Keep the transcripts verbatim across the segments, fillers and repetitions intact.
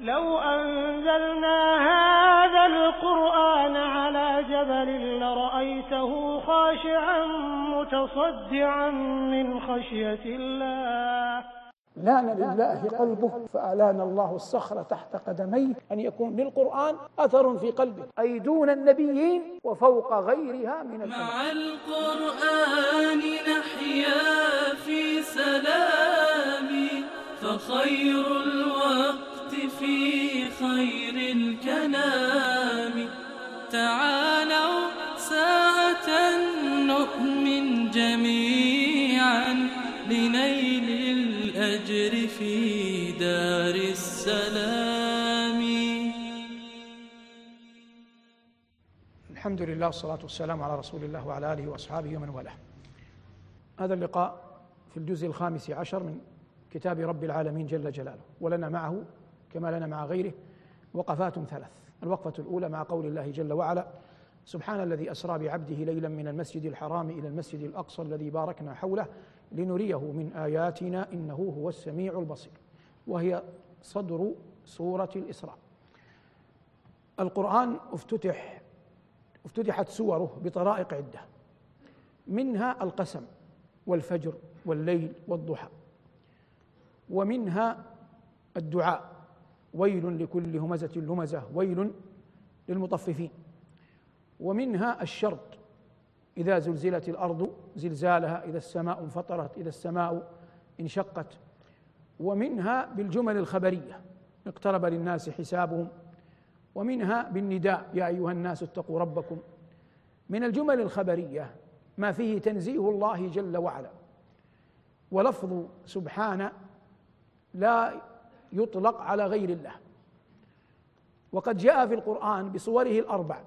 لو أنزلنا هذا القرآن على جبل لرأيته خاشعا متصدعا من خشية الله. لان لله قلبه فألان الله الصخرة تحت قدميه، أن يكون للقرآن أثر في قلبه، أي دون النبيين وفوق غيرها من الأمم. مع القرآن نحيا في سلام، فخير الوقت في خير الكلام. تعالوا ساعة نؤمن جميعا لنيل الأجر في دار السلام. الحمد لله والصلاة والسلام على رسول الله وعلى آله وأصحابه ومن والاه. هذا اللقاء في الجزء الخامس عشر من كتاب رب العالمين جل جلاله، ولنا معه كما لنا مع غيره وقفات ثلاث. الوقفة الأولى مع قول الله جل وعلا: سبحان الذي أسرى بعبده ليلا من المسجد الحرام إلى المسجد الأقصى الذي باركنا حوله لنريه من آياتنا إنه هو السميع البصير. وهي صدر سورة الإسراء. القرآن افتتح افتتحت سوره بطرائق عدة، منها القسم والفجر والليل والضحى، ومنها الدعاء: ويل لكل همزة لمزة ويل للمطففين، ومنها الشرط: إذا زلزلت الأرض زلزالها، إذا السماء انفطرت، إذا السماء انشقت، ومنها بالجمل الخبرية: اقترب للناس حسابهم، ومنها بالنداء: يا أيها الناس اتقوا ربكم. من الجمل الخبرية ما فيه تنزيه الله جل وعلا، ولفظ سبحانه لا يطلق على غير الله، وقد جاء في القرآن بصوره الأربع.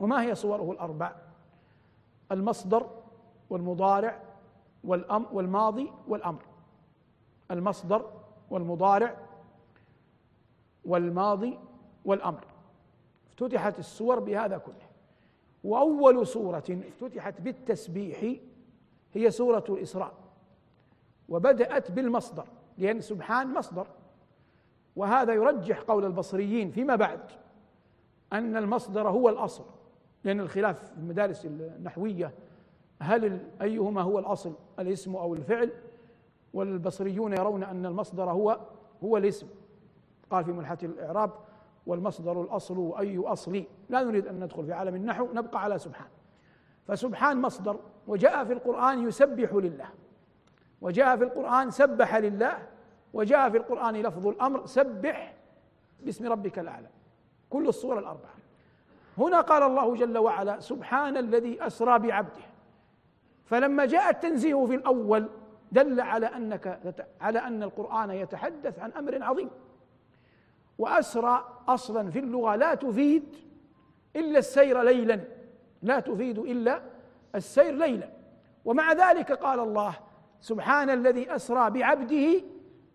وما هي صوره الأربع؟ المصدر والمضارع والأم والماضي والأمر. المصدر والمضارع والماضي والأمر. افتتحت السور بهذا كله. وأول سورة افتتحت بالتسبيح هي سورة الإسراء، وبدأت بالمصدر لأن سبحان مصدر، وهذا يرجح قول البصريين فيما بعد أن المصدر هو الأصل، لأن الخلاف في المدارس النحوية هل أيهما هو الأصل، الاسم أو الفعل، والبصريون يرون أن المصدر هو هو الاسم. قال في ملحة الإعراب: والمصدر الأصل أي أصلي. لا نريد أن ندخل في عالم النحو، نبقى على سبحان. فسبحان مصدر، وجاء في القرآن يسبح لله، وجاء في القرآن سبح لله، وجاء في القرآن لفظ الأمر: سبح باسم ربك الأعلى. كل الصور الأربعة. هنا قال الله جل وعلا: سبحان الذي أسرى بعبده. فلما جاء التنزيه في الأول دل على أنك على أن القرآن يتحدث عن أمر عظيم. وأسرى أصلا في اللغة لا تفيد إلا السير ليلا، لا تفيد إلا السير ليلا، ومع ذلك قال الله: سبحان الذي أسرى بعبده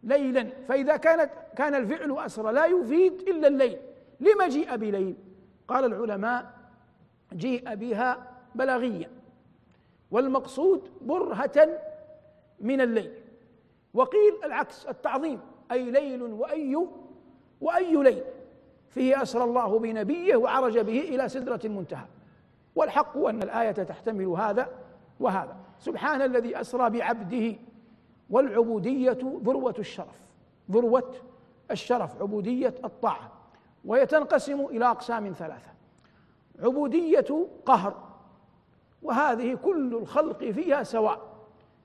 ليلا. فإذا كانت كان الفعل أسرى لا يفيد إلا الليل، لما جيء بليل؟ قال العلماء: جيء بها بلاغية، والمقصود برهة من الليل. وقيل العكس، التعظيم: أي ليل وأي وأي ليل فيه أسرى الله بنبيه وعرج به إلى سدرة المنتهى. والحق أن الآية تحتمل هذا وهذا. سبحان الذي أسرى بعبده، والعبودية ذروة الشرف، ذروة الشرف عبودية الطاعة، ويتنقسم إلى أقسام ثلاثة: عبودية قهر، وهذه كل الخلق فيها سواء،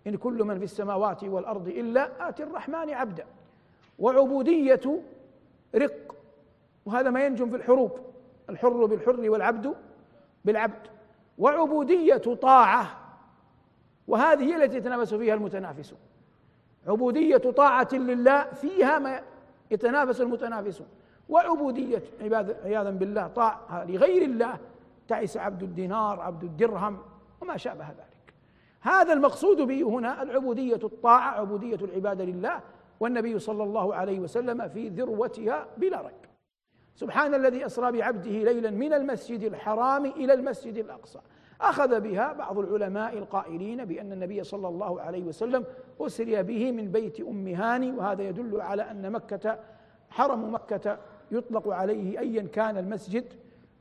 إن كل من في السماوات والأرض إلا آتي الرحمن عبدا. وعبودية رق، وهذا ما ينجم في الحروب: الحر بالحر والعبد بالعبد. وعبودية طاعة، وهذه هي التي يتنافس فيها المتنافسون. عبودية طاعة لله فيها ما يتنافس المتنافسون. وعبودية عياذا بالله طاعة لغير الله، تعس عبد الدينار، عبد الدرهم، وما شابه ذلك. هذا المقصود به هنا العبودية الطاعة، عبودية العبادة لله، والنبي صلى الله عليه وسلم في ذروتها بلا ريب. سبحان الذي أسرى بعبده ليلا من المسجد الحرام إلى المسجد الأقصى. أخذ بها بعض العلماء القائلين بأن النبي صلى الله عليه وسلم أسري به من بيت أم هاني، وهذا يدل على أن مكة حرم مكة يطلق عليه أيا كان المسجد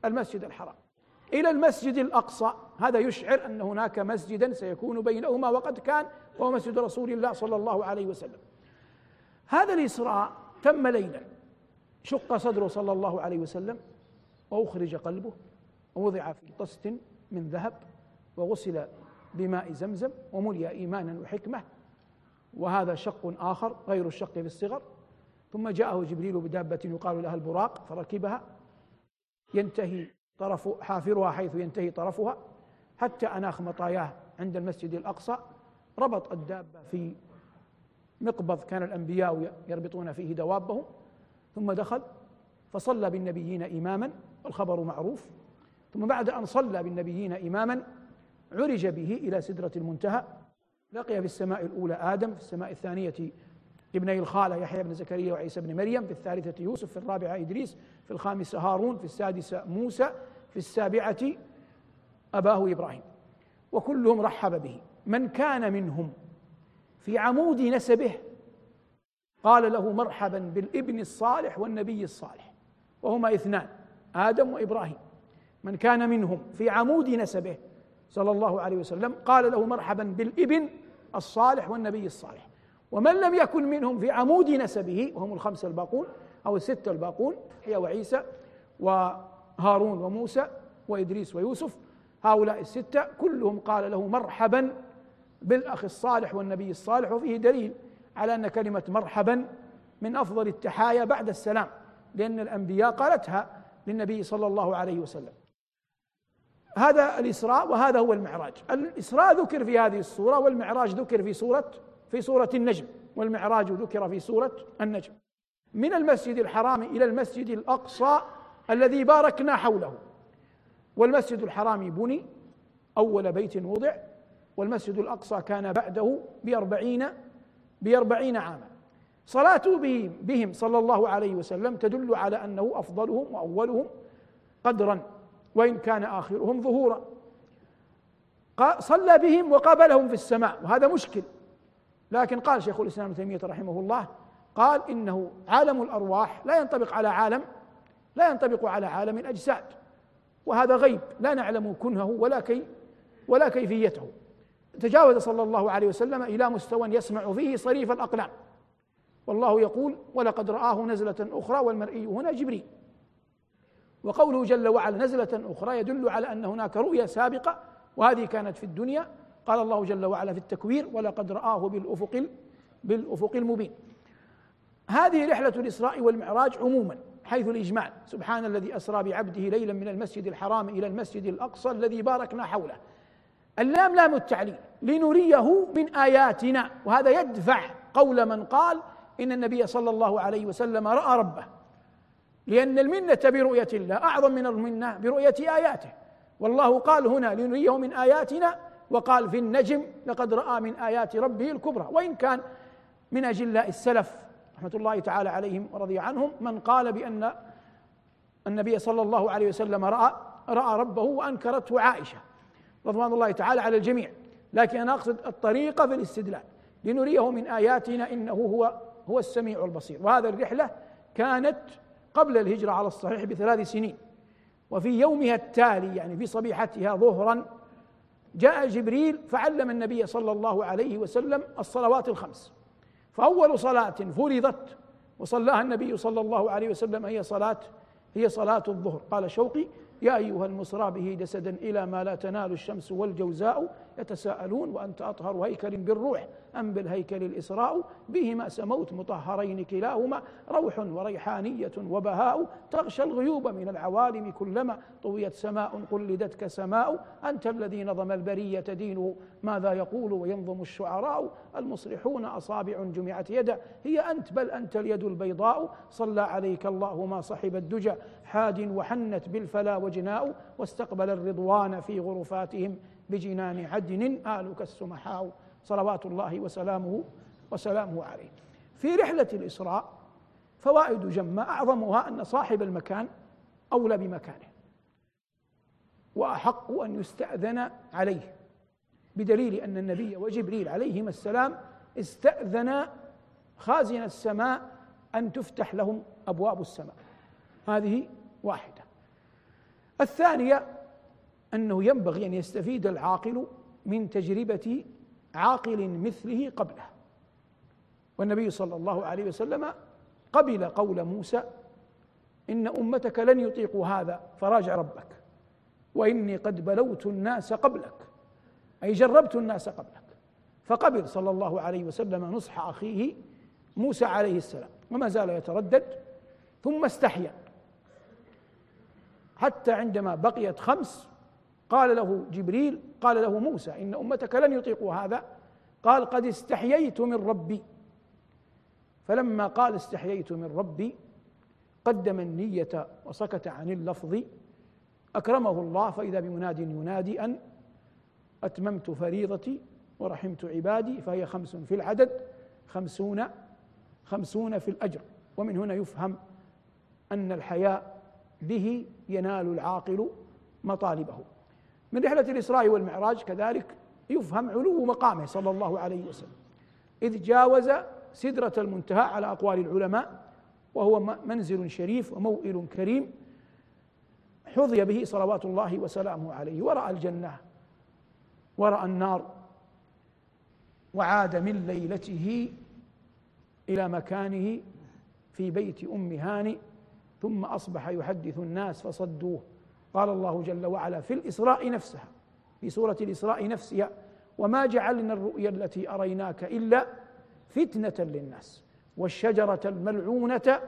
المسجد الحرام إلى المسجد الأقصى. هذا يشعر أن هناك مسجدا سيكون بينهما وقد كان، وهو مسجد رسول الله صلى الله عليه وسلم. هذا الإسراء تم ليلا، شق صدره صلى الله عليه وسلم، وأخرج قلبه، ووضع في طست من ذهب، وغسل بماء زمزم، وملي إيمانا وحكمة، وهذا شق آخر غير الشق في الصغر. ثم جاءه جبريل بدابة يقال لها البراق، فركبها ينتهي طرف حافرها حيث ينتهي طرفها حتى أناخ مطاياه عند المسجد الأقصى. ربط الدابة في مقبض كان الأنبياء يربطون فيه دوابهم، ثم دخل فصلى بالنبيين إماما، والخبر معروف. ثم بعد أن صلى بالنبيين إماما عرج به إلى سدرة المنتهى، لقي في السماء الأولى آدم، في السماء الثانية ابني الخالة يحيى بن زكريا وعيسى بن مريم، في الثالثة يوسف، في الرابعة إدريس، في الخامسة هارون، في السادسة موسى، في السابعة أباه إبراهيم، وكلهم رحب به. من كان منهم في عمود نسبه قال له مرحبا بالابن الصالح والنبي الصالح، وهما اثنان آدم وإبراهيم. من كان منهم في عمود نسبه صلى الله عليه وسلم قال له مرحبا بالابن الصالح والنبي الصالح. ومن لم يكن منهم في عمود نسبه، وهم الخمسة الباقون أو الستة الباقون، يحيى وعيسى وهارون وموسى وإدريس ويوسف، هؤلاء الستة كلهم قال له مرحبا بالأخ الصالح والنبي الصالح. وفيه دليل على أن كلمة مرحبا من أفضل التحايا بعد السلام، لأن الأنبياء قالتها للنبي صلى الله عليه وسلم. هذا الإسراء وهذا هو المعراج. الإسراء ذكر في هذه الصورة، والمعراج ذكر في صورة في صورة النجم، والمعراج ذكر في صورة النجم. من المسجد الحرام إلى المسجد الأقصى الذي باركنا حوله. والمسجد الحرام بني أول بيت وضع، والمسجد الأقصى كان بعده بأربعين بأربعين عاما. صلاته بهم, بهم صلى الله عليه وسلم تدل على أنه أفضلهم وأولهم قدرا، وإن كان آخرهم ظهورا. صلى بهم وقابلهم في السماء، وهذا مشكل، لكن قال شيخ الإسلام ابن تيمية رحمه الله، قال إنه عالم الأرواح لا ينطبق على عالم لا ينطبق على عالم الأجساد، وهذا غيب لا نعلم كنهه ولا كي ولا كيفيته. تجاوز صلى الله عليه وسلم إلى مستوى يسمع فيه صريف الأقلام، والله يقول ولقد رآه نزلة أخرى، والمرئي هنا جبريل. وقوله جل وعلا نزلة أخرى يدل على أن هناك رؤية سابقة، وهذه كانت في الدنيا. قال الله جل وعلا في التكوير ولقد رآه بالأفق بالأفق المبين. هذه رحلة الإسراء والمعراج عموما حيث الإجمال. سبحان الذي أسرى بعبده ليلا من المسجد الحرام إلى المسجد الأقصى الذي باركنا حوله. اللام لام التعليل، لنريه من آياتنا، وهذا يدفع قول من قال إن النبي صلى الله عليه وسلم رأى ربه، لأن المنة برؤية الله أعظم من المنة برؤية آياته. والله قال هنا لنريه من آياتنا، وقال في النجم لقد رأى من آيات ربه الكبرى. وإن كان من أجلاء السلف رحمة الله تعالى عليهم ورضي عنهم من قال بأن النبي صلى الله عليه وسلم رأى رأى ربه، وأنكرته عائشة رضوان الله تعالى على الجميع. لكن أنا أقصد الطريقة في الاستدلال، لنريه من آياتنا إنه هو هو السميع البصير. وهذه الرحلة كانت قبل الهجرة على الصحيح بثلاث سنين، وفي يومها التالي يعني في صبيحتها ظهرا جاء جبريل فعلم النبي صلى الله عليه وسلم الصلوات الخمس. فأول صلاة فرضت وصلاها النبي صلى الله عليه وسلم هي صلاة هي صلاة الظهر. قال شوقي يا أيها المصرى به جسدا إلى ما لا تنال الشمس والجوزاء يتساءلون وأنت أطهر هيكل بالروح أم بالهيكل الإسراء بهما سموت مطهرين كلاهما روح وريحانية وبهاء تغشى الغيوب من العوالم كلما طويت سماء قلدتك سماء أنت الذي نظم البرية دينه ماذا يقول وينظم الشعراء المصرحون أصابع جمعت يدا هي أنت بل أنت اليد البيضاء صلى عليك الله ما صحب الدجى حاد وحنت بالفلا وجناء واستقبل الرضوان في غرفاتهم بجنان عدن آلك السمحاء صلوات الله وسلامه وسلامه عليه. في رحلة الإسراء فوائد جمة، أعظمها أن صاحب المكان أولى بمكانه وأحق أن يستأذن عليه، بدليل أن النبي وجبريل عليهما السلام استأذنا خازن السماء أن تفتح لهم أبواب السماء، هذه واحدة. الثانية أنه ينبغي أن يستفيد العاقل من تجربة عاقل مثله قبله، والنبي صلى الله عليه وسلم قبل قول موسى إن أمتك لن يطيقوا هذا فراجع ربك وإني قد بلوت الناس قبلك، أي جربت الناس قبلك، فقبل صلى الله عليه وسلم نصح أخيه موسى عليه السلام وما زال يتردد، ثم استحيا حتى عندما بقيت خمس قال له جبريل، قال له موسى إن أمتك لن يطيقوا هذا، قال قد استحييت من ربي، فلما قال استحييت من ربي قدم النية وسكت عن اللفظ، أكرمه الله فإذا بمناد ينادي أن أتممت فريضتي ورحمت عبادي، فهي خمس في العدد، خمسون خمسون في الأجر. ومن هنا يفهم أن الحياء به ينال العاقل مطالبه. من رحلة الإسراء والمعراج كذلك يفهم علو مقامه صلى الله عليه وسلم، إذ جاوز سدرة المنتهى على أقوال العلماء، وهو منزل شريف وموئل كريم حظي به صلوات الله وسلامه عليه، ورأى الجنة ورأى النار، وعاد من ليلته إلى مكانه في بيت أم هانئ، ثم أصبح يحدث الناس فصدوه. قال الله جل وعلا في الإسراء نفسها، في سورة الإسراء نفسها، وما جعلنا الرؤيا التي أريناك إلا فتنة للناس والشجرة الملعونة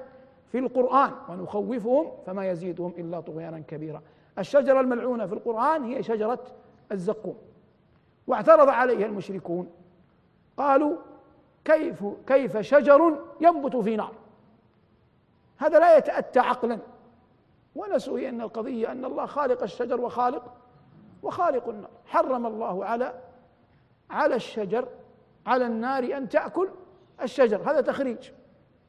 في القرآن ونخوفهم فما يزيدهم إلا طغيانا كبيرا. الشجرة الملعونة في القرآن هي شجرة الزقوم، واعترض عليها المشركون قالوا كيف كيف شجر ينبت في نار، هذا لا يتأتى عقلا. ونسوا أن القضية أن الله خالق الشجر وخالق وخالق النار، حرم الله على على الشجر على النار أن تأكل الشجر، هذا تخريج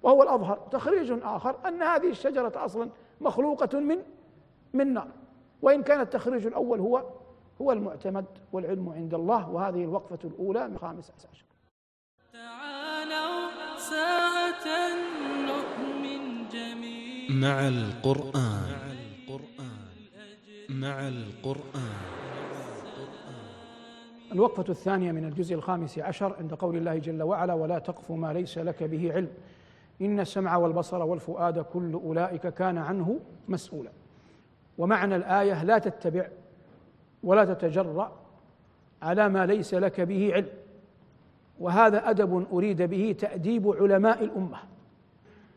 وهو الأظهر. تخريج آخر أن هذه الشجرة أصلا مخلوقة من من نار، وإن كان التخريج الأول هو هو المعتمد والعلم عند الله. وهذه الوقفة الأولى من خامس عشر. تعالوا ساعة نؤمن جميعا مع القرآن مع القرآن. الوقفة الثانية من الجزء الخامس عشر عند قول الله جل وعلا ولا تقف ما ليس لك به علم إن السمع والبصر والفؤاد كل أولئك كان عنه مسؤولا. ومعنى الآية لا تتبع ولا تتجرأ على ما ليس لك به علم، وهذا أدب أريد به تأديب علماء الأمة.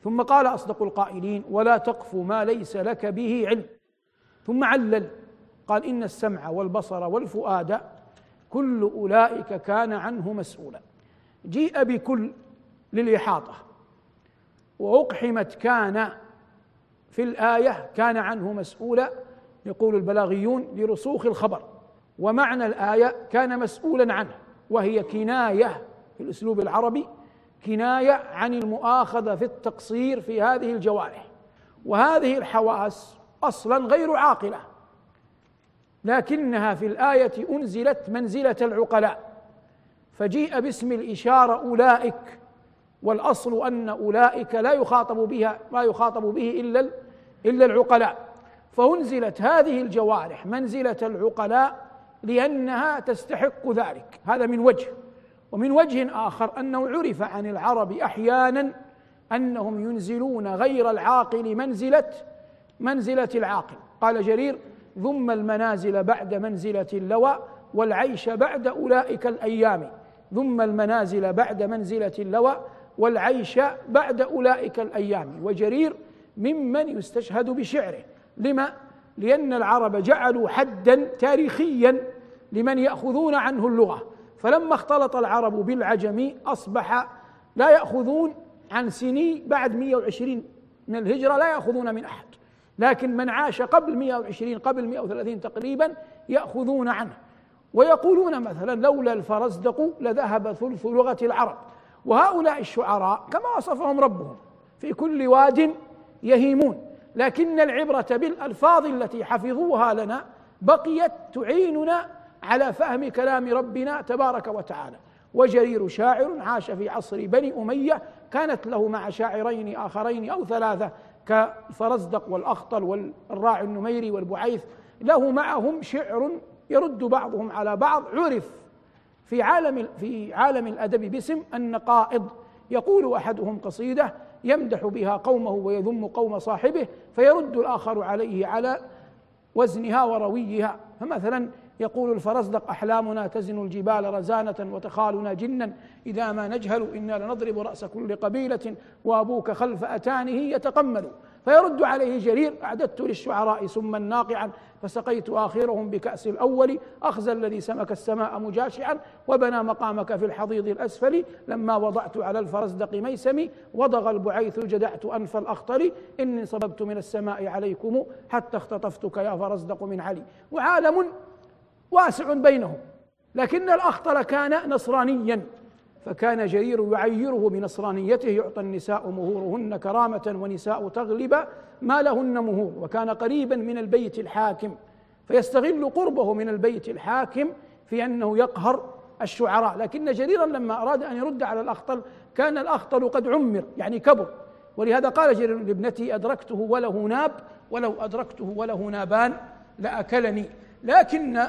ثم قال أصدق القائلين ولا تقف ما ليس لك به علم، ثم علل قال إن السمع والبصر والفؤاد كل أولئك كان عنه مسؤولا. جيء بكل للإحاطة، وأقحمت كان في الآية كان عنه مسؤولا، يقول البلاغيون لرسوخ الخبر. ومعنى الآية كان مسؤولا عنه، وهي كناية في الأسلوب العربي، كناية عن المؤاخذة في التقصير في هذه الجوارح. وهذه الحواس أصلا غير عاقلة، لكنها في الآية أنزلت منزلة العقلاء، فجيء باسم الإشارة أولئك، والأصل أن أولئك لا يخاطب بها ما يخاطب به إلا إلا العقلاء، فأنزلت هذه الجوارح منزلة العقلاء لأنها تستحق ذلك. هذا من وجه. ومن وجه آخر أنه عرف عن العرب أحيانا أنهم ينزلون غير العاقل منزلة منزلة العاقل. قال جرير ذم المنازل بعد منزلة اللوى والعيش بعد أولئك الأيام، ذم المنازل بعد منزلة اللوى والعيش بعد أولئك الأيام. وجرير ممن يستشهد بشعره، لما؟ لأن العرب جعلوا حدا تاريخيا لمن يأخذون عنه اللغة، فلما اختلط العرب بالعجمي أصبح لا يأخذون عن سني بعد مئة وعشرين من الهجرة، لا يأخذون من أحد، لكن من عاش قبل مئة وعشرين قبل مئة وثلاثين تقريبا يأخذون عنه، ويقولون مثلا لولا الفرزدق لذهب ثلث لغة العرب. وهؤلاء الشعراء كما وصفهم ربهم في كل واد يهيمون، لكن العبرة بالألفاظ التي حفظوها لنا بقيت تعيننا على فهم كلام ربنا تبارك وتعالى. وجرير شاعر عاش في عصر بني أمية كانت له مع شاعرين آخرين أو ثلاثة كالفرزدق والأخطل والراعي النميري والبعيث، له معهم شعر يرد بعضهم على بعض، عرف في عالم في عالم الأدب باسم النقائض. يقول أحدهم قصيدة يمدح بها قومه ويذم قوم صاحبه، فيرد الآخر عليه على وزنها ورويها. فمثلا يقول الفرزدق: أحلامنا تزن الجبال رزانة وتخالنا جنا، إذا ما نجهل إنا لنضرب رأس كل قبيلة وأبوك خلف أتانه يتقمل. فيرد عليه جرير: أعددت للشعراء سما ناقعا فسقيت آخرهم بكأس الأول، أخزى الذي سمك السماء مجاشعا وبنى مقامك في الحضيض الأسفل، لما وضعت على الفرزدق ميسمي وضغ البعيث جدعت أنف الأخطر، إني صببت من السماء عليكم حتى اختطفتك يا فرزدق من علي. وعالم واسع بينهم، لكن الأخطر كان نصرانيا، فكان جرير يعيره بنصرانيته: يعطى النساء مهورهن كرامة ونساء تغلب ما لهن مهور. وكان قريبا من البيت الحاكم، فيستغل قربه من البيت الحاكم في أنه يقهر الشعراء. لكن جريرا لما أراد أن يرد على الأخطل كان الأخطل قد عمر، يعني كبر، ولهذا قال جرير لابنته: أدركته وله ناب، ولو أدركته وله نابان لأكلني. لكن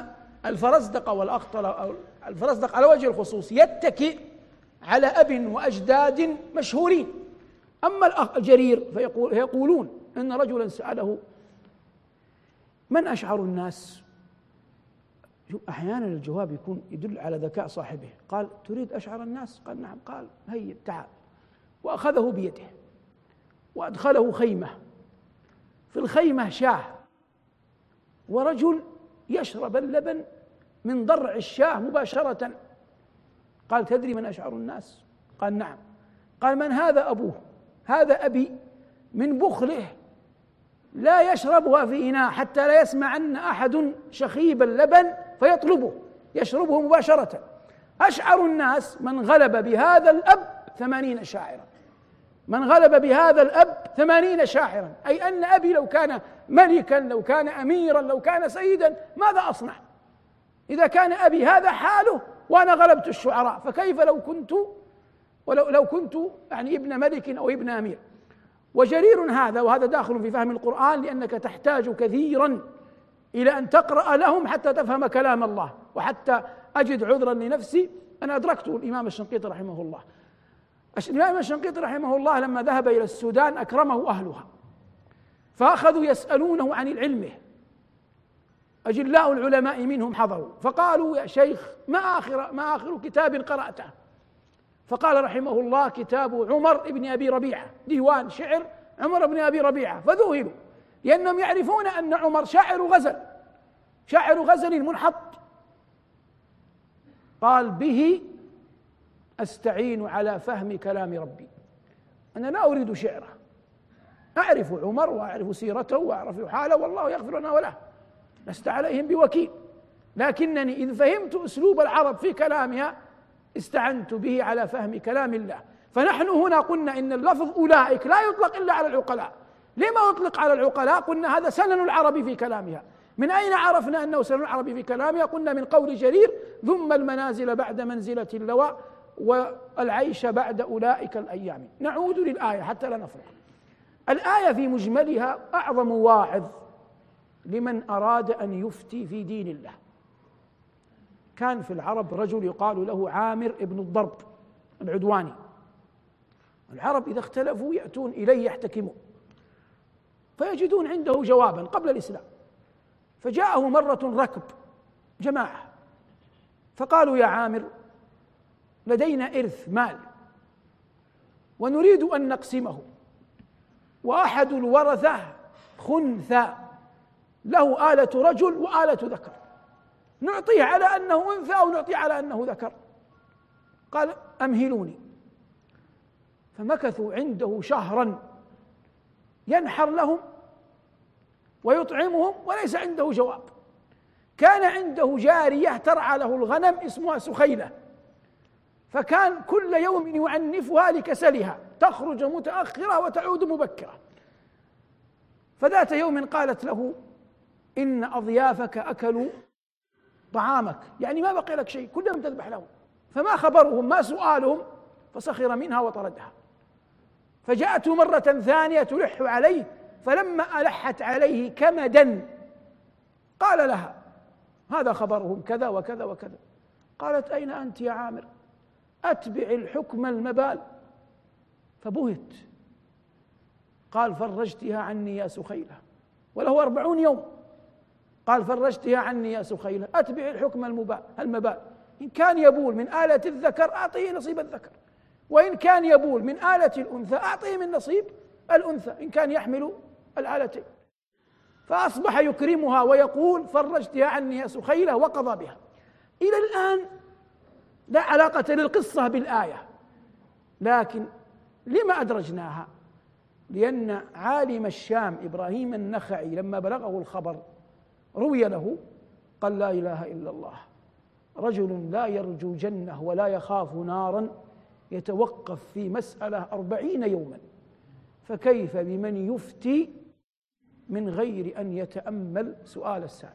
الفرزدق والأخطل أو الفرزدق على وجه الخصوص يتكئ على أب وأجداد مشهورين. أما الجرير فيقول يقولون إن رجلا سأله: من أشعر الناس؟ أحيانا الجواب يكون يدل على ذكاء صاحبه. قال: تريد أشعر الناس؟ قال: نعم. قال: هيا تعال. وأخذه بيده وأدخله خيمة، في الخيمة شاه ورجل يشرب اللبن من ضرع الشاه مباشرة. قال: تدري من أشعر الناس؟ قال: نعم. قال: من هذا؟ أبوه. هذا أبي من بخله لا يشربها في إناء حتى لا يسمعن أحد شخيب اللبن فيطلبه، يشربه مباشرة. أشعر الناس من غلب بهذا الأب ثمانين شاعرا، من غلب بهذا الأب ثمانين شاعرا، أي أن أبي لو كان ملكا، لو كان أميرا، لو كان سيدا، ماذا أصنع؟ إذا كان أبي هذا حاله وأنا غلبت الشعراء، فكيف لو كنت ولو لو كنت يعني ابن ملك أو ابن أمير. وجرير هذا، وهذا داخل في فهم القرآن، لأنك تحتاج كثيرا إلى أن تقرأ لهم حتى تفهم كلام الله. وحتى أجد عذرا لنفسي أنا أدركته الإمام الشنقيطي رحمه الله. الإمام الشنقيطي رحمه الله لما ذهب إلى السودان أكرمه أهلها، فأخذوا يسألونه عن علمه، أجلاء العلماء منهم حضروا، فقالوا: يا شيخ، ما آخر ما آخر كتاب قرأته؟ فقال رحمه الله: كتاب عمر بن أبي ربيعة، ديوان شعر عمر بن أبي ربيعة. فذهلوا، لأنهم يعرفون أن عمر شاعر غزل، شاعر غزل منحط. قال: به أستعين على فهم كلام ربي، أنا لا أريد شعره، أعرف عمر وأعرف سيرته وأعرف حاله، والله يغفر لنا وله، لست عليهم بوكيل، لكنني إذ فهمت أسلوب العرب في كلامها استعنت به على فهم كلام الله. فنحن هنا قلنا إن اللفظ أولئك لا يطلق إلا على العقلاء. لما يطلق على العقلاء؟ قلنا هذا سنن العرب في كلامها. من أين عرفنا أنه سنن العرب في كلامها؟ قلنا من قول جرير: ذم المنازل بعد منزلة اللواء والعيش بعد أولئك الأيام. نعود للآية حتى لا نفرق. الآية في مجملها أعظم واعظ لمن أراد أن يفتي في دين الله. كان في العرب رجل يقال له عامر ابن الضرب العدواني. العرب إذا اختلفوا يأتون إليه يحتكمون، فيجدون عنده جوابا قبل الإسلام. فجاءه مرة ركب جماعة، فقالوا: يا عامر، لدينا إرث مال ونريد أن نقسمه، وأحد الورثة خنثى له آلة رجل وآلة ذكر، نعطيه على أنه أنثى أو نعطيه على أنه ذكر. قال: أمهلوني. فمكثوا عنده شهرا ينحر لهم ويطعمهم وليس عنده جواب. كان عنده جارية ترعى له الغنم اسمها سخيلة، فكان كل يوم يعنفها لكسلها، تخرج متأخرة وتعود مبكرة. فذات يوم قالت له: إن أضيافك أكلوا طعامك، يعني ما بقي لك شيء، كلهم تذبح لهم. فما خبرهم، ما سؤالهم؟ فسخر منها وطردها. فجاءته مرة ثانية تلح عليه، فلما ألحت عليه كمدا قال لها هذا خبرهم كذا وكذا وكذا. قالت أين أنت يا عامر؟ أتبع الحكم المبال. فبهت. قال فرجتها عني يا سخيلة، وله أربعون يوم. قال فرجتها عني يا سخيلة، أتبع الحكم المبال. إن كان يبول من آلة الذكر أعطيه نصيب الذكر، وإن كان يبول من آلة الأنثى أعطيه من نصيب الأنثى إن كان يحمل الآلتين. فأصبح يكرمها ويقول فرجتها عني يا سخيلة، وقضى بها. إلى الآن لا علاقة للقصة بالآية، لكن لما أدرجناها؟ لأن عالم الشام إبراهيم النخعي لما بلغه الخبر روي له قال لا إله إلا الله، رجل لا يرجو جنة ولا يخاف نارا يتوقف في مسألة أربعين يوما، فكيف بمن يفتي من غير أن يتأمل سؤال السائل.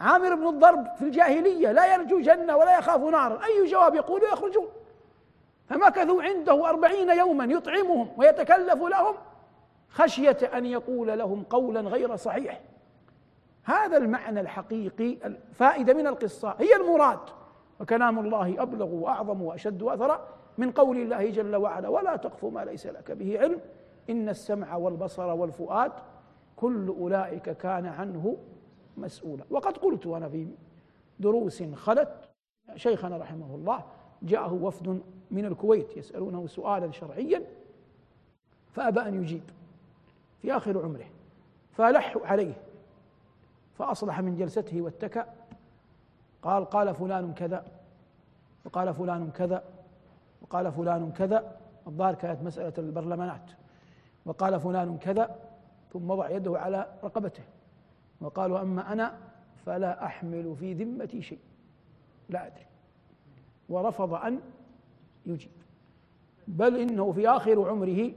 عامر بن الضرب في الجاهلية لا يرجو جنة ولا يخاف نارا، أي جواب يقولوا يخرجون. فمكثوا عنده أربعين يوما يطعمهم ويتكلف لهم خشية أن يقول لهم قولا غير صحيح. هذا المعنى الحقيقي، الفائدة من القصة هي المراد، وكلام الله أبلغ وأعظم وأشد أثرا من قول الله جل وعلا ولا تقف ما ليس لك به علم إن السمع والبصر والفؤاد كل أولئك كان عنه مسؤولا. وقد قلت وأنا في دروس خلت شيخنا رحمه الله جاءه وفد من الكويت يسألونه سؤالا شرعيا فأبى أن يجيب في آخر عمره، فلحوا عليه فأصلح من جلسته واتكأ. قال قال فلان كذا وقال فلان كذا وقال فلان كذا، الظاهر كانت مسألة البرلمانات، وقال فلان كذا، ثم وضع يده على رقبته وقال وأما أنا فلا أحمل في ذمتي شيء لا أدري، ورفض أن يجيب. بل إنه في آخر عمره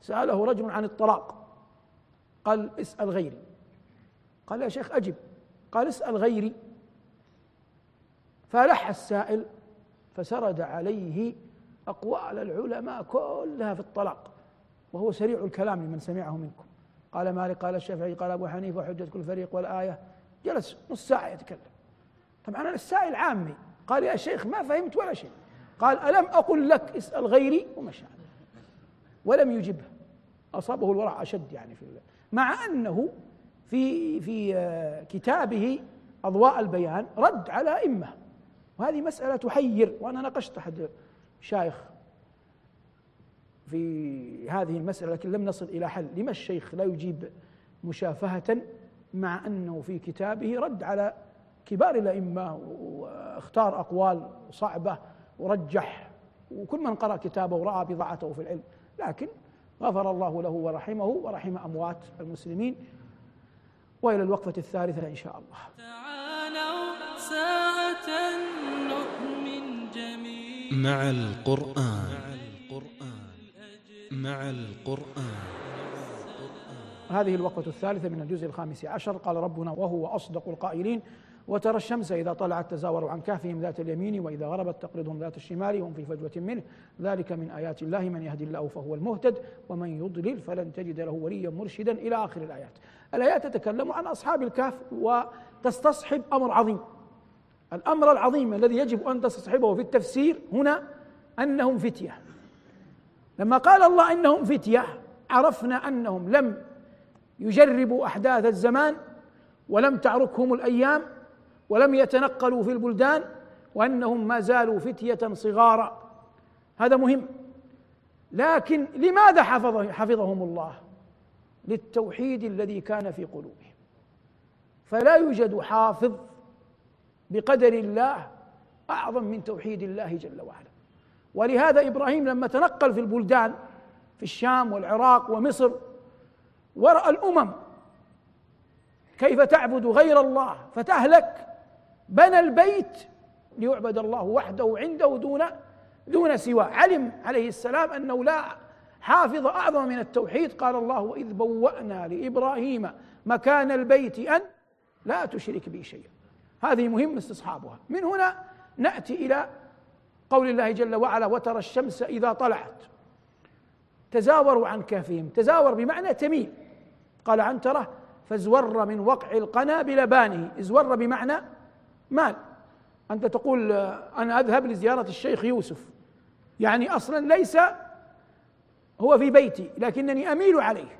سأله رجل عن الطلاق قال اسأل غيري. قال يا شيخ أجب. قال اسأل غيري. فلح السائل فسرد عليه أقوال العلماء كلها في الطلاق، وهو سريع الكلام لمن سمعه منكم. قال مالك، قال الشافعي، قال أبو حنيفة، وحجة كل فريق والآية. جلس نص ساعة يتكلم. طبعا السائل عامي. قال يا شيخ ما فهمت ولا شيء. قال ألم أقل لك اسأل غيري؟ ومشى ولم يجبه. أصابه الورع أشد يعني في الله. مع أنه في في كتابه أضواء البيان رد على أئمة، وهذه مسألة تحير، وأنا ناقشت أحد شايخ في هذه المسألة لكن لم نصل إلى حل. لما الشيخ لا يجيب مشافهة مع أنه في كتابه رد على كبار الأئمة واختار أقوال صعبة ورجح، وكل من قرأ كتابه ورأى بضاعته في العلم، لكن غفر الله له ورحمه ورحم أموات المسلمين. وإلى الوقفة الثالثة إن شاء الله. تعالوا ساعة نؤمن جميعا مع القرآن مع القرآن. هذه الوقفة الثالثة من الجزء الخامس عشر. قال ربنا وهو أصدق القائلين وترى الشمس إذا طلعت تزاور عن كهفهم ذات اليمين وإذا غربت تقرضهم ذات الشمال هم في فجوة منه ذلك من آيات الله من يهدي الله فهو المهتد ومن يضلل فلن تجد له وليا مرشدا إلى آخر الآيات. الآيات تتكلم عن أصحاب الكهف وتستصحب أمر عظيم. الأمر العظيم الذي يجب أن تستصحبه في التفسير هنا أنهم فتية. لما قال الله إنهم فتية عرفنا أنهم لم يجربوا أحداث الزمان ولم تعركهم الأيام ولم يتنقلوا في البلدان وأنهم ما زالوا فتية صغارا. هذا مهم. لكن لماذا حفظهم الله؟ للتوحيد الذي كان في قلوبهم. فلا يوجد حافظ بقدر الله أعظم من توحيد الله جل وعلا. ولهذا إبراهيم لما تنقل في البلدان في الشام والعراق ومصر ورأى الأمم كيف تعبد غير الله فتهلك بنى البيت ليعبد الله وحده عنده دون دون سواه. علم عليه السلام أنه لا حافظ أعظم من التوحيد. قال الله وإذ بوأنا لإبراهيم مكان البيت أن لا تشرك بي شيئا. هذه مهم استصحابها. من هنا نأتي إلى قول الله جل وعلا وترى الشمس إذا طلعت تزاوروا عن كهفهم، تزاور بمعنى تميل. قال عنترة فازور من وقع القنا بلبانه، ازور بمعنى مال. أنت تقول أنا أذهب لزيارة الشيخ يوسف، يعني أصلا ليس هو في بيتي لكنني أميل عليه،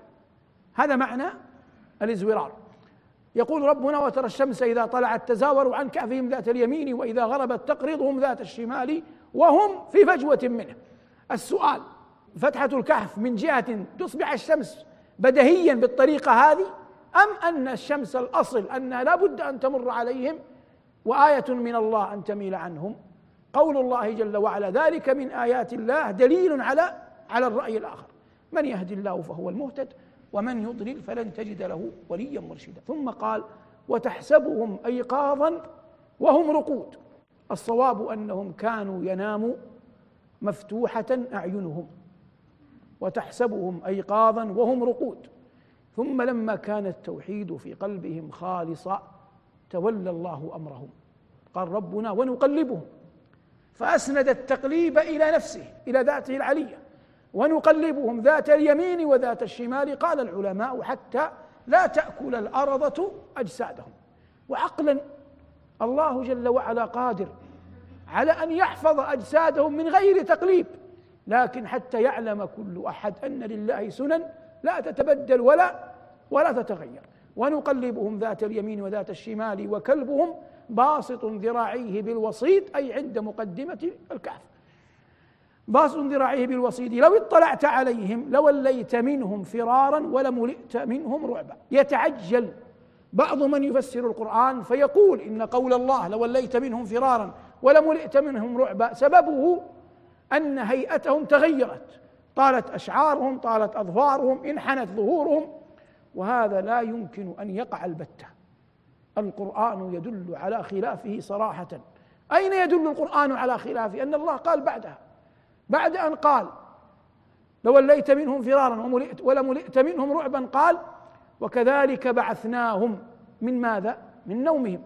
هذا معنى الازورار. يقول ربنا وترى الشمس إذا طلعت تزاوروا عن كهفهم ذات اليمين وإذا غربت تقرضهم ذات الشمال وهم في فجوة منه. السؤال فتحة الكهف من جهة تصبح الشمس بدهيا بالطريقة هذه، أم أن الشمس الأصل أنها لا بد أن تمر عليهم وآية من الله أن تميل عنهم؟ قول الله جل وعلا ذلك من آيات الله دليل على على الرأي الآخر، من يهدي الله فهو المهتد ومن يضلل فلن تجد له وليا مرشدا. ثم قال وتحسبهم أيقاظا وهم رقود، الصواب أنهم كانوا يناموا مفتوحة أعينهم، وتحسبهم أيقاظا وهم رقود، ثم لما كان التوحيد في قلبهم خالصا تولى الله أمرهم. قال ربنا ونقلبهم، فأسند التقليب إلى نفسه إلى ذاته العلية. ونقلبهم ذات اليمين وذات الشمال، قال العلماء حتى لا تأكل الأرض أجسادهم. وعقلا الله جل وعلا قادر على أن يحفظ أجسادهم من غير تقليب، لكن حتى يعلم كل أحد أن لله سنن لا تتبدل ولا ولا تتغير. ونقلبهم ذات اليمين وذات الشمال وكلبهم باسط ذراعيه بالوصيد، أي عند مقدمة الكهف، باسط ذراعيه بالوصيد لو اطلعت عليهم لوليت منهم فرارا ولملئت منهم رعبا. يتعجل بعض من يفسر القرآن فيقول إن قول الله لوليت منهم فرارا ولملئت منهم رعبا سببه أن هيئتهم تغيرت، طالت أشعارهم، طالت أظفارهم، انحنت ظهورهم، وهذا لا يمكن أن يقع البتة. القرآن يدل على خلافه صراحة. أين يدل القرآن على خلافه؟ أن الله قال بعدها، بعد أن قال لوليت منهم فرارا ولملئت منهم رعبا، قال وكذلك بعثناهم من ماذا؟ من نومهم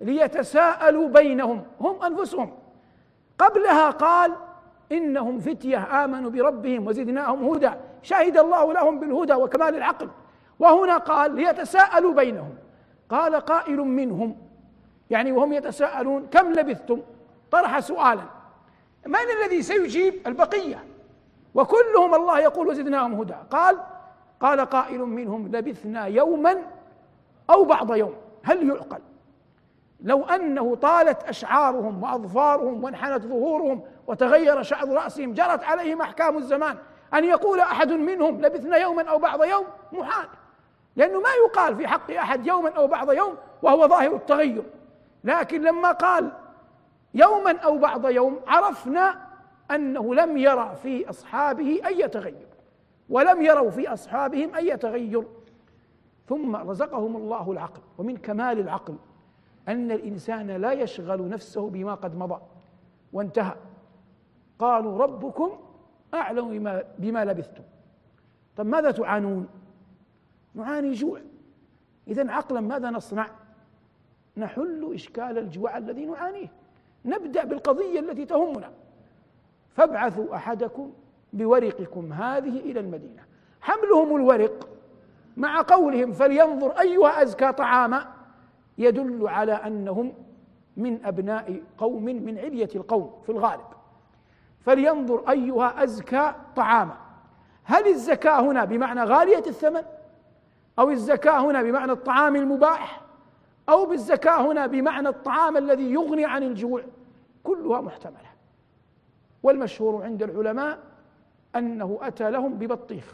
ليتساءلوا بينهم هم أنفسهم. قبلها قال إنهم فتية آمنوا بربهم وزدناهم هدى، شهد الله لهم بالهدى وكمال العقل. وهنا قال ليتساءلوا بينهم، قال قائل منهم يعني وهم يتساءلون كم لبثتم، طرح سؤالا، من الذي سيجيب؟ البقية، وكلهم الله يقول وزدناهم هدى. قال قال قائل منهم لبثنا يوما أو بعض يوم. هل يعقل لو أنه طالت أشعارهم وأظفارهم وانحنت ظهورهم وتغير شعر رأسهم جرت عليهم أحكام الزمان أن يقول أحد منهم لبثنا يوما أو بعض يوم؟ محال، لأنه ما يقال في حق أحد يوما أو بعض يوم وهو ظاهر التغير. لكن لما قال يوما أو بعض يوم عرفنا أنه لم يرى في أصحابه أي تغير ولم يروا في أصحابهم أي تغير. ثم رزقهم الله العقل، ومن كمال العقل أن الإنسان لا يشغل نفسه بما قد مضى وانتهى. قالوا ربكم أعلم بما, بما لبثتم. طب ماذا تعانون؟ نعاني جوع، إذن عقلا ماذا نصنع؟ نحل إشكال الجوع الذي نعانيه، نبدأ بالقضية التي تهمنا. فابعثوا أحدكم بورقكم هذه إلى المدينة، حملهم الورق مع قولهم فلينظر أيها أزكى طعاما يدل على أنهم من أبناء قوم من علية القوم في الغالب. فلينظر أيها أزكى طعاما، هل الزكاة هنا بمعنى غالية الثمن، أو الزكاة هنا بمعنى الطعام المباح، أو بالزكاة هنا بمعنى الطعام الذي يغني عن الجوع؟ كلها محتملة. والمشهور عند العلماء أنه أتى لهم ببطيخ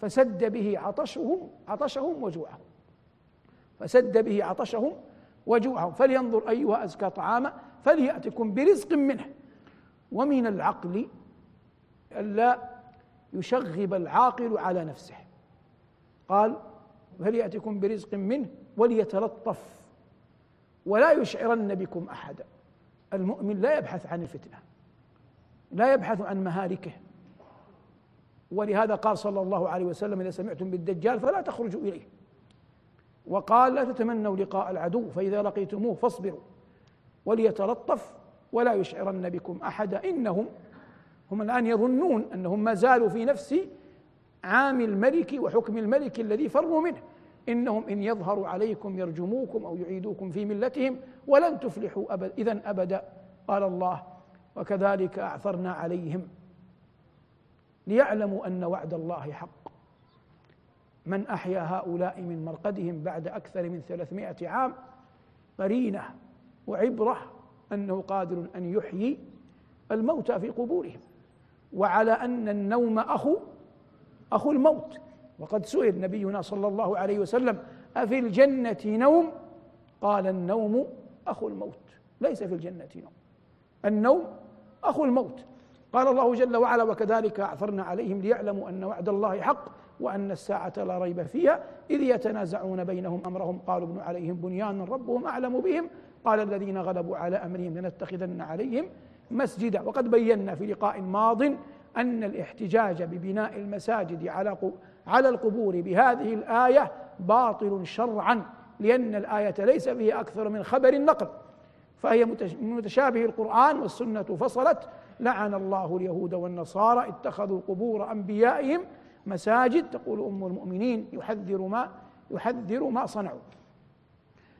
فسد به عطشهم عطشهم وجوعهم فسد به عطشهم وجوعهم فلينظر أيها أزكى طعاما فليأتكم برزق منه. ومن العقل ألا يشغب العاقل على نفسه. قال فليأتكم برزق منه وليتلطف ولا يشعرن بكم أحدا. المؤمن لا يبحث عن الفتنة، لا يبحث عن مهالكه، ولهذا قال صلى الله عليه وسلم إذا سمعتم بالدجال فلا تخرجوا إليه، وقال لا تتمنوا لقاء العدو فإذا لقيتموه فاصبروا، وليتلطف ولا يشعرن بكم أحدا إنهم هم الآن يظنون أنهم ما زالوا في نفس عام الملك وحكم الملك الذي فروا منه. إنهم إن يظهروا عليكم يرجموكم أو يعيدوكم في ملتهم ولن تفلحوا أبدا إذن أبدا. قال الله: وكذلك أعثرنا عليهم ليعلموا أن وعد الله حق. من أحيا هؤلاء من مرقدهم بعد أكثر من ثلاثمائة عام قرينة وعبرة أنه قادر أن يحيي الموتى في قبورهم، وعلى أن النوم أخو أخو الموت. وقد سئل نبينا صلى الله عليه وسلم: أفي الجنة نوم؟ قال: النوم أخو الموت، ليس في الجنة نوم، النوم أخو الموت. قال الله جل وعلا: وكذلك أعثرنا عليهم ليعلموا أن وعد الله حق وأن الساعة لا ريب فيها إذ يتنازعون بينهم أمرهم قالوا ابنوا عليهم بنيانا ربهم أعلم بهم قال الذين غلبوا على أمرهم لنتخذن عليهم مسجدا. وقد بينا في لقاء ماض أن الاحتجاج ببناء المساجد على على القبور بهذه الآية باطل شرعا، لأن الآية ليس فيها أكثر من خبر النقل، فهي من متشابه القرآن، والسنة فصلت: لعن الله اليهود والنصارى اتخذوا قبور أنبيائهم مساجد. تقول أم المؤمنين يحذر ما يحذر ما صنعوا.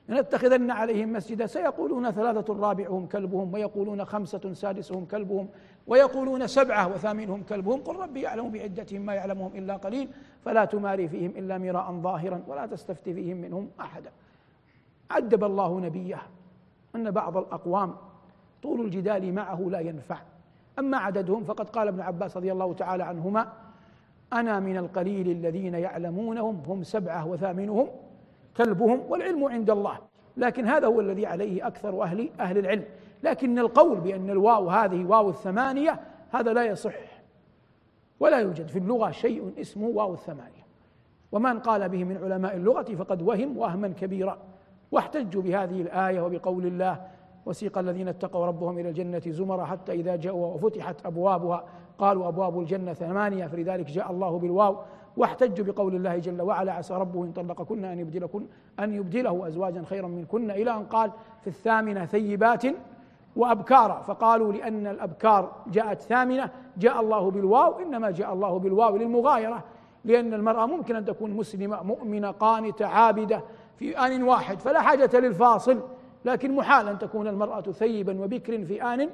لنتخذن عليهم مسجدا، سيقولون ثلاثة رابعهم كلبهم، ويقولون خمسة سادسهم كلبهم، ويقولون سبعة وثامنهم كلبهم. قل ربي يعلم بعدتهم ما يعلمهم إلا قليل فلا تماري فيهم إلا مراء ظاهرا ولا تستفت فيهم منهم أحدا. عذب الله نبيه أن بعض الأقوام طول الجدال معه لا ينفع، أما عددهم فقد قال ابن عباس رضي الله تعالى عنهما: أنا من القليل الذين يعلمونهم هم سبعة وثامنهم كلبهم، والعلم عند الله. لكن هذا هو الذي عليه أكثر أهل أهل العلم. لكن القول بأن الواو هذه واو الثمانية هذا لا يصح، ولا يوجد في اللغة شيء اسمه واو الثمانية، ومن قال به من علماء اللغة فقد وهم وهما كبيرا. واحتجوا بهذه الآية وبقول الله: وسيق الذين اتقوا ربهم إلى الجنة زمرا حتى إذا جاءوا وفتحت أبوابها قالوا أبواب الجنة ثمانية فلذلك جاء الله بالواو. واحتجوا بقول الله جل وعلا: عسى ربه إن طلقكن أن يبدلكن أن يبدله أزواجا خيرا منكن، إلى أن قال في الثامنة ثيبات وأبكارا، فقالوا لأن الأبكار جاءت ثامنة جاء الله بالواو. إنما جاء الله بالواو للمغايرة، لأن المرأة ممكن أن تكون مسلمة مؤمنة قانتة عابدة في آن واحد فلا حاجة للفاصل، لكن محال أن تكون المرأة ثيبا وبكر في آن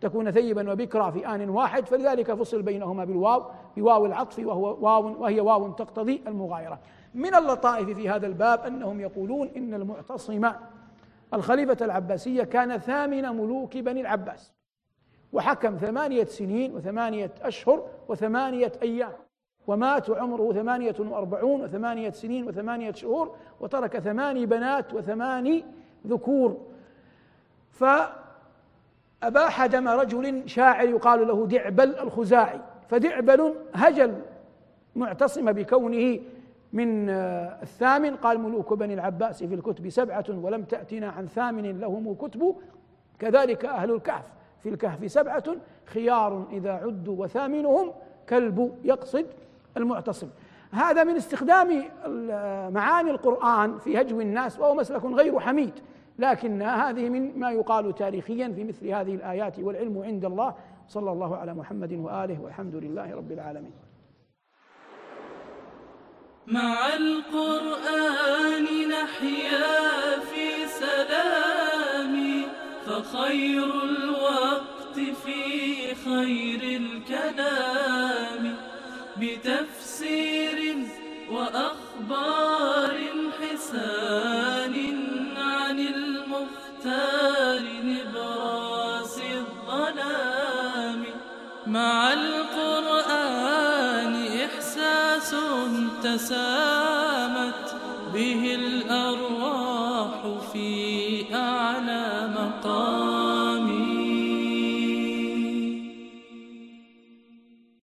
تكون ثيبا وبكرا في آن واحد، فلذلك فصل بينهما بالواو بواو العطف وهو واو وهي واو تقتضي المغايرة. من اللطائف في هذا الباب أنهم يقولون إن المعتصم الخليفة العباسية كان ثامن ملوك بني العباس وحكم ثمانية سنين وثمانية أشهر وثمانية أيام، ومات عمره ثمانية وأربعون وثمانية سنين وثمانية شهور، وترك ثماني بنات وثماني ذكور. فأباح دم رجل شاعر يقال له دعبل الخزاعي، فدعبل هجل معتصم بكونه من الثامن. قال: ملوك بني العباس في الكتب سبعة ولم تأتنا عن ثامن لهم كتب، كذلك أهل الكهف في الكهف سبعة خيار إذا عدوا وثامنهم كلب، يقصد المعتصم. هذا من استخدام معاني القرآن في هجو الناس، وهو مسلك غير حميد، لكن هذه من ما يقال تاريخيا في مثل هذه الآيات، والعلم عند الله. صلى الله على محمد وآله، والحمد لله رب العالمين. مع القرآن نحيا في سلام، فخير الوقت في خير الكلام، بتفسير وأخبار حسان عن المختار نبراس الظلام. مع القرآن إحساس تسامت به الأرواح في أعلى مقام.